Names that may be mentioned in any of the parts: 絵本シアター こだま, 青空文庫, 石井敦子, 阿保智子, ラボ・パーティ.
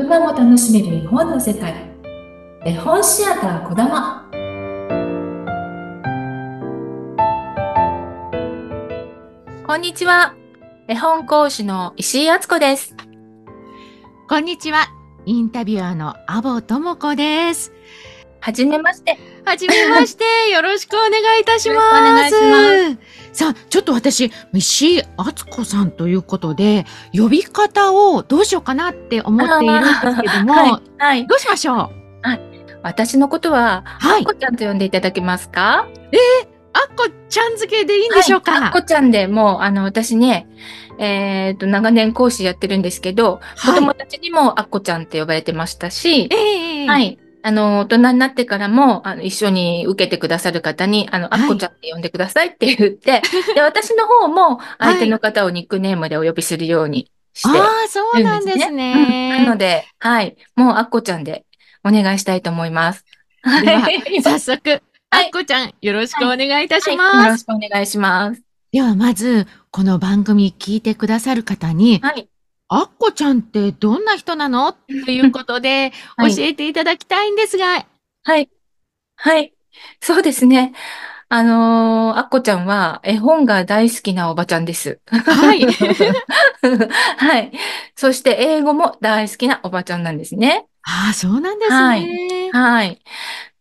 人も楽しめる絵本の世界、絵本シアターこだま。こんにちは、絵本講師の石井敦子です。こんにちは、インタビュアーの阿保智子です。はじめまして。はじめましてよろしくお願いいたします。よろしくお願いします。さあ、ちょっと私、石井敦子さんということで、呼び方をどうしようかなって思っているんですけども、はいはい、どうしましょう。はい、私のことは、はい、あっこちゃんと呼んでいただけますか。あっこちゃん付けでいいんでしょうか。はい、あっこちゃんで、もう、私ね、長年講師やってるんですけど、はい、子供たちにもあっこちゃんって呼ばれてましたし、はい。大人になってからも、一緒に受けてくださる方に、あっこちゃんって呼んでくださいって言って、はい、で、私の方も、相手の方をニックネームでお呼びするようにして、ね。ああ、そうなんですね。なので、はい。もう、あっこちゃんでお願いしたいと思います。では、早速、あっこちゃん、はい、よろしくお願いいたします。はいはい、よろしくお願いします。では、まず、この番組聞いてくださる方に、はい。あっこちゃんってどんな人なのということで、はい、教えていただきたいんですが。はい。はい。そうですね。あっこちゃんは絵本が大好きなおばちゃんです。はい。はい。そして英語も大好きなおばちゃんなんですね。ああ、そうなんですね。はい。はい、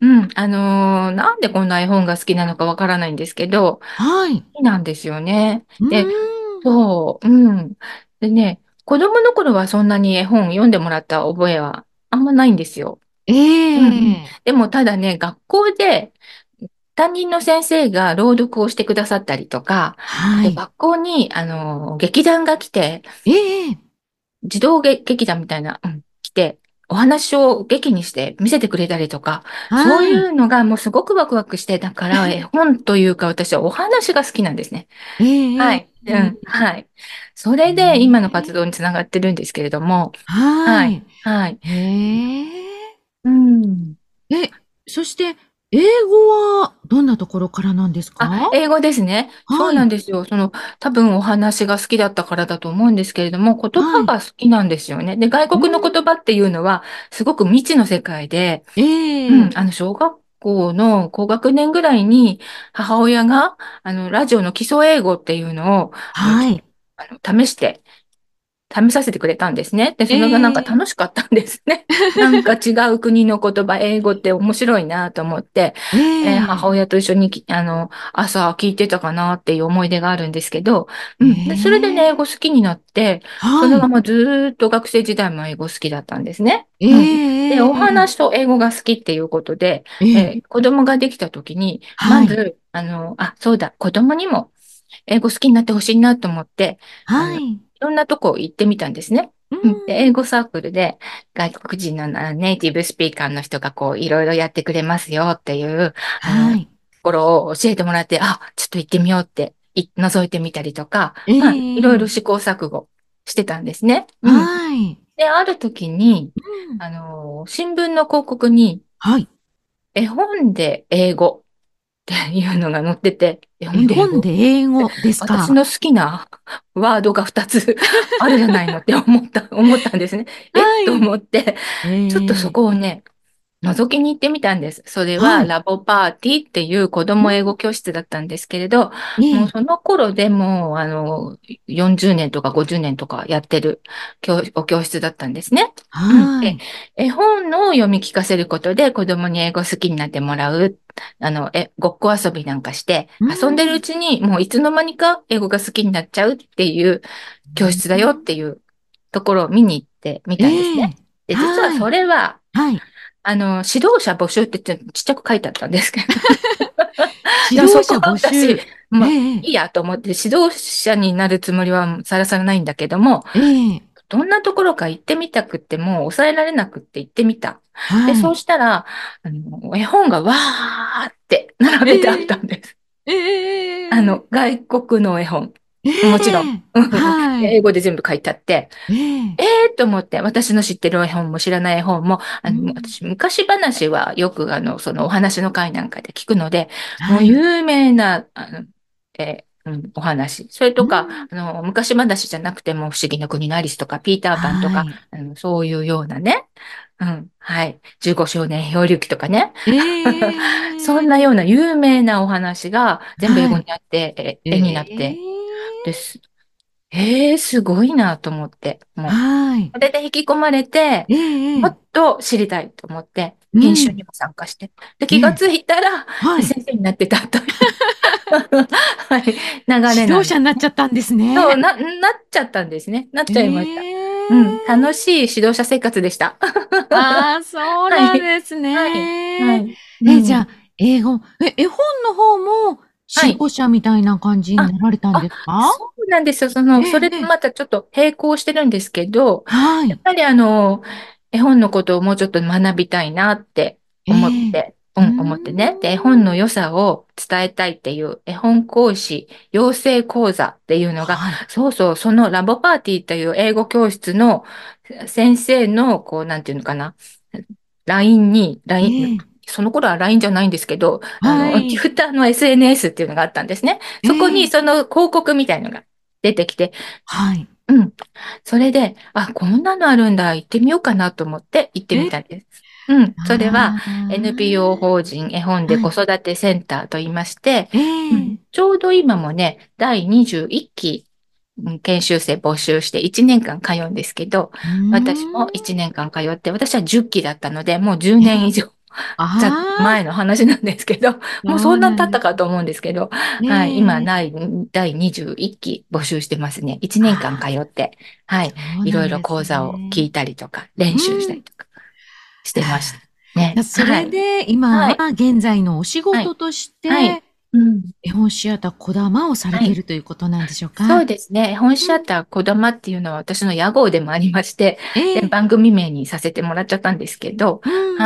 うん。なんでこんな絵本が好きなのかわからないんですけど。はい。好きなんですよね。で、そう。うん。でね、子供の頃はそんなに絵本読んでもらった覚えはあんまないんですよ。うん。でもただね、学校で担任の先生が朗読をしてくださったりとか、はい、で学校に、劇団が来て、児童劇団みたいな、来て、お話を劇にして見せてくれたりとか、はい、そういうのがもうすごくワクワクして、だから絵本というか私はお話が好きなんですね。はい。うん、はい。それで今の活動につながってるんですけれども。はい。はい。そして、英語はどんなところからなんですか？英語ですね。はい、そうなんですよ。多分お話が好きだったからだと思うんですけれども、言葉が好きなんですよね。はい、で、外国の言葉っていうのは、すごく未知の世界で、小学校の高学年ぐらいに母親がラジオの基礎英語っていうのを、はい、試させてくれたんですね。で、それがなんか楽しかったんですね。なんか違う国の言葉、英語って面白いなと思って、母親と一緒に朝聞いてたかなっていう思い出があるんですけど、それでね、英語好きになって、そのままずーっと学生時代も英語好きだったんですね。で、お話と英語が好きっていうことで、子供ができた時に、まず、はい、そうだ、子供にも英語好きになってほしいなと思って、はい。いろんなとこ行ってみたんですね。で、英語サークルで外国人のネイティブスピーカーの人がこういろいろやってくれますよっていう、はい、ところを教えてもらって、ちょっと行ってみようって覗いてみたりとか、いろいろ試行錯誤してたんですね。はい。で、ある時に、新聞の広告に、はい、絵本で英語っていうのが載ってて、絵本で英語ですか？私の好きなワードが2つあるじゃないのって思ったんですね。と思って、ちょっとそこをね、覗きに行ってみたんです。それはラボパーティーっていう子供英語教室だったんですけれど、もうその頃でも、40年とか50年とかやってるお教室だったんですね。で、絵本を読み聞かせることで子供に英語好きになってもらう。ごっこ遊びなんかして、遊んでるうちに、もういつの間にか英語が好きになっちゃうっていう教室だよっていうところを見に行ってみたんですね。で、実はそれは、はい、指導者募集ってちっちゃく書いてあったんですけど。指導者募集。いいやと思って、指導者になるつもりはさらさらないんだけども、どんなところか行ってみたくって、もう抑えられなくって行ってみた。で、そうしたら、絵本がわーって並べてあったんです。外国の絵本。もちろん。英語で全部書いてあって。と思って、私の知ってる絵本も知らない絵本も、私、昔話はよくお話の会なんかで聞くので、もう有名な、お話。それうとか、ん。昔話じゃなくても、不思議の国のアリスとか、ピーターパンとはか、い。そういうようなね。15少年漂流記とかね。そんええなような有名なお話が全部英は語にい。なって、絵になって、えでえす。すごいなと思って、もはう。い。それで引き込まれて、えもええっえと知りたいと思って、う研修ん。にも参加して。で、気がええついたら、はい。先生になってたという、流れ指な導んで者にすなっちね。ゃったんですそう、ね。なっちゃったんですね。なっちゃいました。ええ楽しい指導者生活でした。ああ、そうはなんい。ですはい。はね。い。うじゃん。あ、英語、絵本の方もは指い。導者みたいな感じにあ、なられたんですか？そうなんですよ。えそえ、れとええ、またちょっと並行してるんですけど、はやっい。ぱり絵本のことをもうちょっと学びたいなってえ思っえ、て、うー思ってね。で、絵本のん、良さを伝えたいっていう絵本講師養成講座っていうのが、はい。そのラボパーティーっていう英語教室の先生の、なんていうのかな、LINE に、LINE、ええ、その頃は LINE じゃないんですけど、はい。ツイッターの SNS っていうのがあったんですね。そこえにえ、その広告みたいのが出てきて、はい。うん。それで、あ、こんなのあるんだ、行ってみようかなと思って行ってみえ、たんです。それは NPO あ法人絵本あ、では子い。育てセンターと言いまして、ええ、ちょうど今もね、第21期研修生募集して1年間通うんですけど、うー私も1ん、年間通って、私は10期だったので、もう10え年以え、上 あ前あ、の話なんですけど、もうそそうんななん経っでたすかと思うんですけど、今、ね。ええ、第21期募集してますね。1年間通ああ、って、はい、そういなろいんろです講座を聞ね。いたりとか、練習したうん。りとかしてましたね。それで今ははい、現在のお仕はい、事としはい、てうん、絵本シアターこだまをされはていい。るということなんでしょうそうか？ですね。絵本シアターこだまっていうのは私の屋号でもありまして、で、ええ、番組名にさせてもらっちゃったんですけど、うん、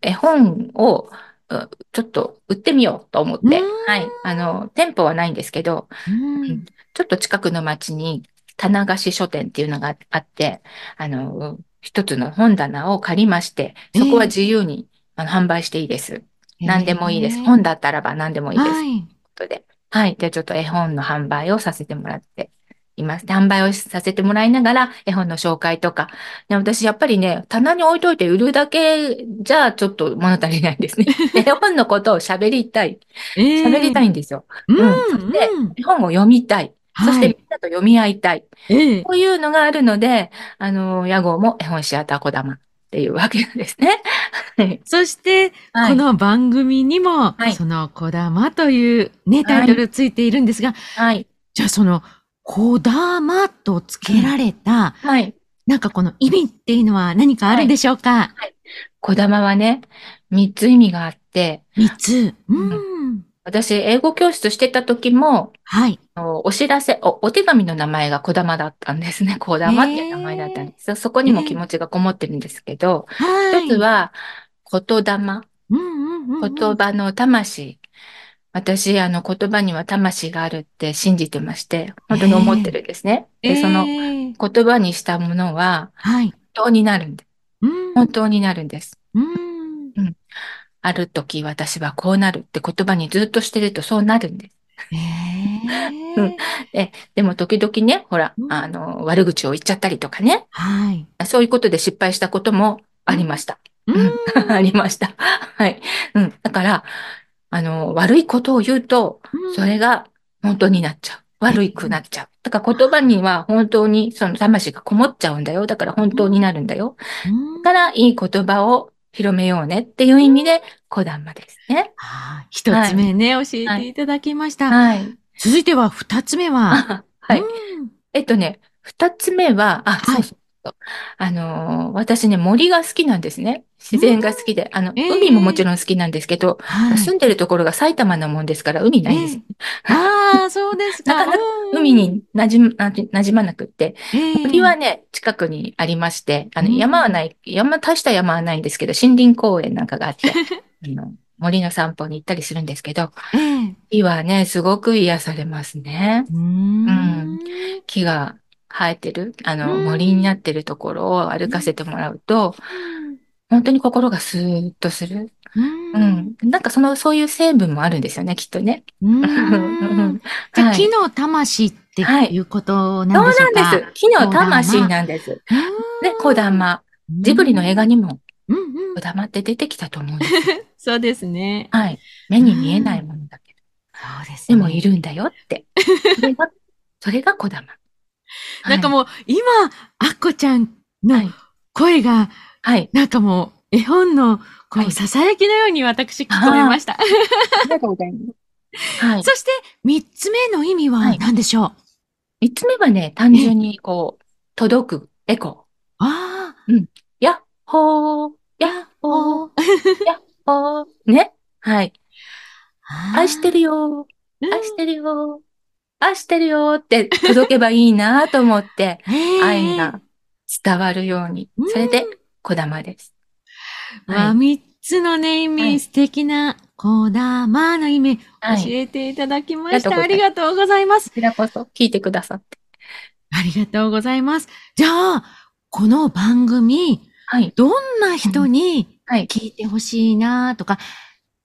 絵本をちょっと売ってみようと思っうて、ん、店舗はないんですけど、ううんん、ちょっと近くの町に棚貸し書店っていうのがあって、一つの本棚を借りまして、そこはええ、自由に販売していいです。何でもいいです。え本え、だったらば何でもいいです。はといい。うことで。で、ちょっと絵本の販売をさせてもらっています。で、販売をさせてもらいながら、絵本の紹介とか。で、私、やっぱりね、棚に置いといて売るだけじゃ、ちょっと物足りないんですね。絵本のことを喋えりえ、たいんですよ。うそして、ん、うん、絵本を読みたい。そしはて、みい、んなと読み合いたい。ええ、こういうのがあるので、屋号も絵本シアターこだまっていうわけなんですね。はい。そして、はこい。の番組にも、はい。その、こだまという、ね、タイはトい。ルついているんですが、はい。じゃあ、その、こだまとつうけん。られた、はい。なんかこの意味っていうのは何かあはるんい。でしょうか？こだまはね、3つ意味があって、三つ。うん私、英語教室してた時も、はい。お知らせ、お手紙の名前がこだまだったんですね。こだまっていう名前だったんええ、です。そこにも気ええ、持ちがこもってるんですけど、は一つい。は、言霊、うんうんうんう言ん。葉の魂。私、言葉には魂があるって信じてまして、本当に思ってえるんですね。え、で、そのええ、言葉にしたものは、はい。本当になるんです。う本ん、当になるんです。うん。うん。ある時私はこうなるって言葉にずっとしてるとそうなるんです。うん。ええ、でも時々ね、ほら、うん、悪口を言っちゃったりとかね。はい。そういうことで失敗したこともあうりん、ました。う ありん、ました。だから、悪いことを言うと、うそん。れが本当になっちゃう。え悪くなっえ、ちゃう。だから言葉には本当にその魂がこもっちゃうんだよ。だから本う当にん、なるんだよ。うだん、からいい言葉を広めようねっていう意味で、こだまですね。一はつい。目ね、教えはてい。いただきました。はい。続いては二つ目は、あ、はうい。ん、二つ目は、はそうい。そうそう。私ね、森が好きなんですね。自然が好きで。うん、海ももえちえ、ろん好きなんですけど、はい。住んでるところが埼玉なもんですから、海ないんでえす。え、そうですなかか。なか海に馴染まなくって、森えはえ、ね、近くにありまして、うん。大した山はないんですけど、森林公園なんかがあって、森の散歩に行ったりするんですけど、ええ、木はね、すごく癒されますね。うーうん。ん、木が生えてる、う森にん、なってるところを歩うかせん、てもらうと、本当に心がスーッとする。うーん。そういう成分もあるんですよね、きっとね。うんじゃあ、はい。木の魂ってはい。いうことなんそでうしょうなんでか？す。木の小魂玉。なんです。で、小玉。うージブリの映ん。画にもうんう小ん。玉って出てきたと思うんですよ。そうですね。はい。目うに見えないん。ものだけど。そうですでもいね。るんだよって。それが、それが小玉。なんはかい。もう、今、アッコちゃんはのい。声が、はい。なんかもう、絵本の、はこう、い。ささやきのように私聞こえまああ、した。ありがとうございます。はい。そして、三つ目の意味ははい。何でしょう？三つ目はね、単ええ。純に届く、エコあー。うん。やっほー、やっやっほー、ほー。やっほー。ね。はい。愛してあるよー、ーう愛してん。るよー、愛してるよーって届けばいいなと思って、愛ええが伝わるように。うそれで、ん。こだまです。はわあ、い。三つのね、意は味、い。素敵な、こだまの意味、教はい。えていただきありまがしとうた。ごあざりいまがす。とうございまこす。ちらこそ聞いてくださって。ありがとうございます。じゃあ、この番組、はい。どんなう人ん。にはい。聞いてほしいなとか、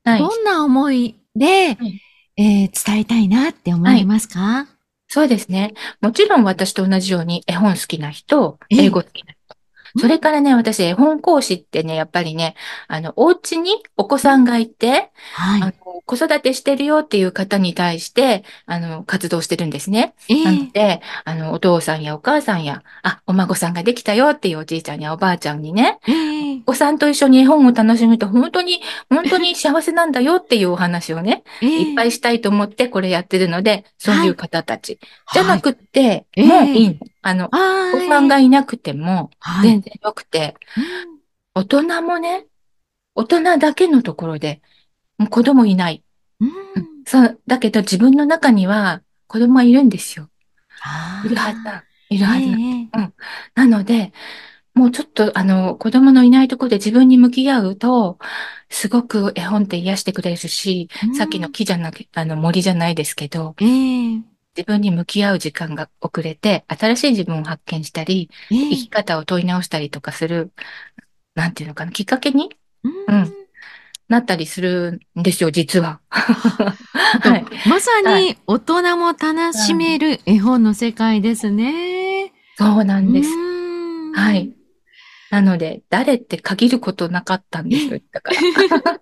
はい。どんな思いで、はい。伝えたいなって思わはれい。ますか？そうですね。もちろん私と同じように絵本好きな人、え英え。語好きな人。うそれん。からね、私絵本講師ってね、やっぱりね、お家にお子うさんんがいて、はい。子育てしてるよっていう方に対して、活動してるんですね。なのええ。で、お父さんやお母さんや、あ、お孫さんができたよっていうおじいちゃんやおばあちゃんにね、ええ。お子さんと一緒に絵本を楽しむと本当に、本当に幸せなんだよっていうお話をね、いっえぱいえ。したいと思ってこれやってるので、そうはいうい。方たち。じゃはない。くって、えもういえ。い。お子さんはがい。いなくてもは全い。然よくて、うん。大人もね、大人だけのところで、もう子供いない。ううんん。だけど自分の中には子供はいるんですよ。いるはずあだ。いるあ。はずだ。ええ。うん。なので、もうちょっと子供のいないところで自分に向き合うと、すごく絵本って癒してくれるし、うさっきのん。木じゃなく、森じゃないですけど、ええ。自分に向き合う時間が遅れて、新しい自分を発見したり、生えきえ。方を問い直したりとかする、なんていうのかな、きっかけに、ううん、ん。なったりするんですよ、実は。なんはか、い。まさはい。に大人も楽うしめん、る絵本の世界ですね。そうなうんです。はーい。ん。なので、誰って限ることなかったんですよ、だから。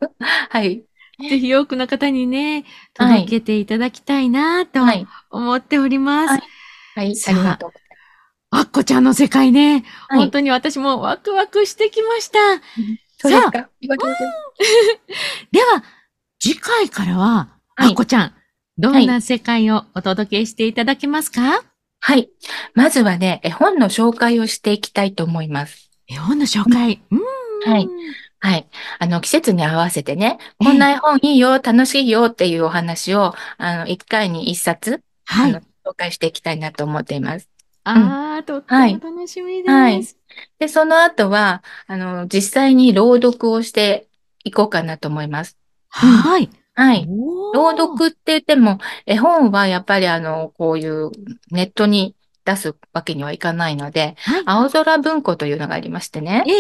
はい。ぜひ多くの方にね、は届い。けていただきたいなはとい。思っておりまはす。い。はい。ありがさとうございあ、アッコちゃんの世界ね、ます。は本い。当に私もワクワクしてきました。そうさですか。ああ、りがとうございます。では、次回からは、はアッい。コちゃん、どはんい。な世界をお届けしていただけますか？はい。まずはね、絵本の紹介をしていきたいと思います。絵本の紹うん介。はい。はい。季節に合わせてね、こんええ、な絵本いいよ、楽しいよっていうお話を、一回に一冊、はい。紹介していきたいなと思っています。うん。ああ、とってはもい。楽しみはでい。す。で、その後は、実際に朗読をしていこうかなと思います。うん。はい。はい。朗おー。読って言っても、絵本はやっぱりこういうネットに出すわけにはいかないので、はい。青空文庫というのがありましてね。え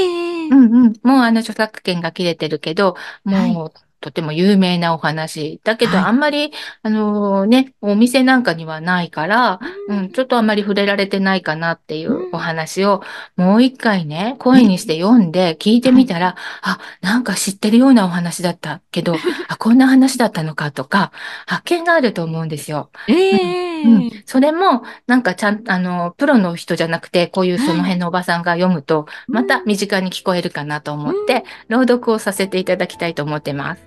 え、もう著作権が切れてるけど、はい。もうとても有名なお話。だけどはあい。んまり、ね、お店なんかにはないから、うちょっとあんまり触れられてないかなっていん。ううおん。話を、もう一回ね、え声にしてえ、読んで聞いてはみい。たら、あ、なんか知ってるようなお話だったけど、あ、こんな話だったのかとか、発見があると思うんですよ。うん。ええ、それも、ちゃん、プロの人じゃなくて、こういうそはのい。辺のおばさんが読むと、うまたん。身近に聞こえるかなとう思って、ん。朗読をさせていただきたいと思ってます。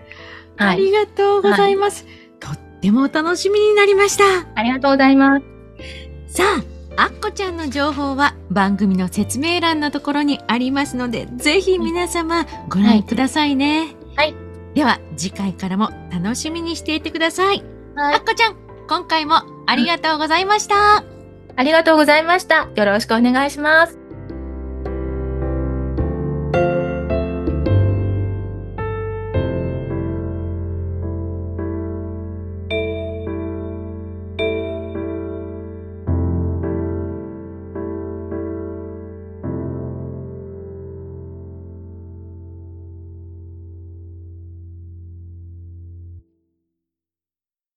あはい。りがとうごはざいい。ます。とっても楽しみになりました。ありがとうございます。さあ、アッコちゃんの情報は番組の説明欄のところにありますので、ぜひ皆様ごは覧い。くださいね。はい。では、次回からも楽しみにしていてください。はアッい。コちゃん、今回もあうりん、がとうございました。ありがとうございました。よろしくお願いします。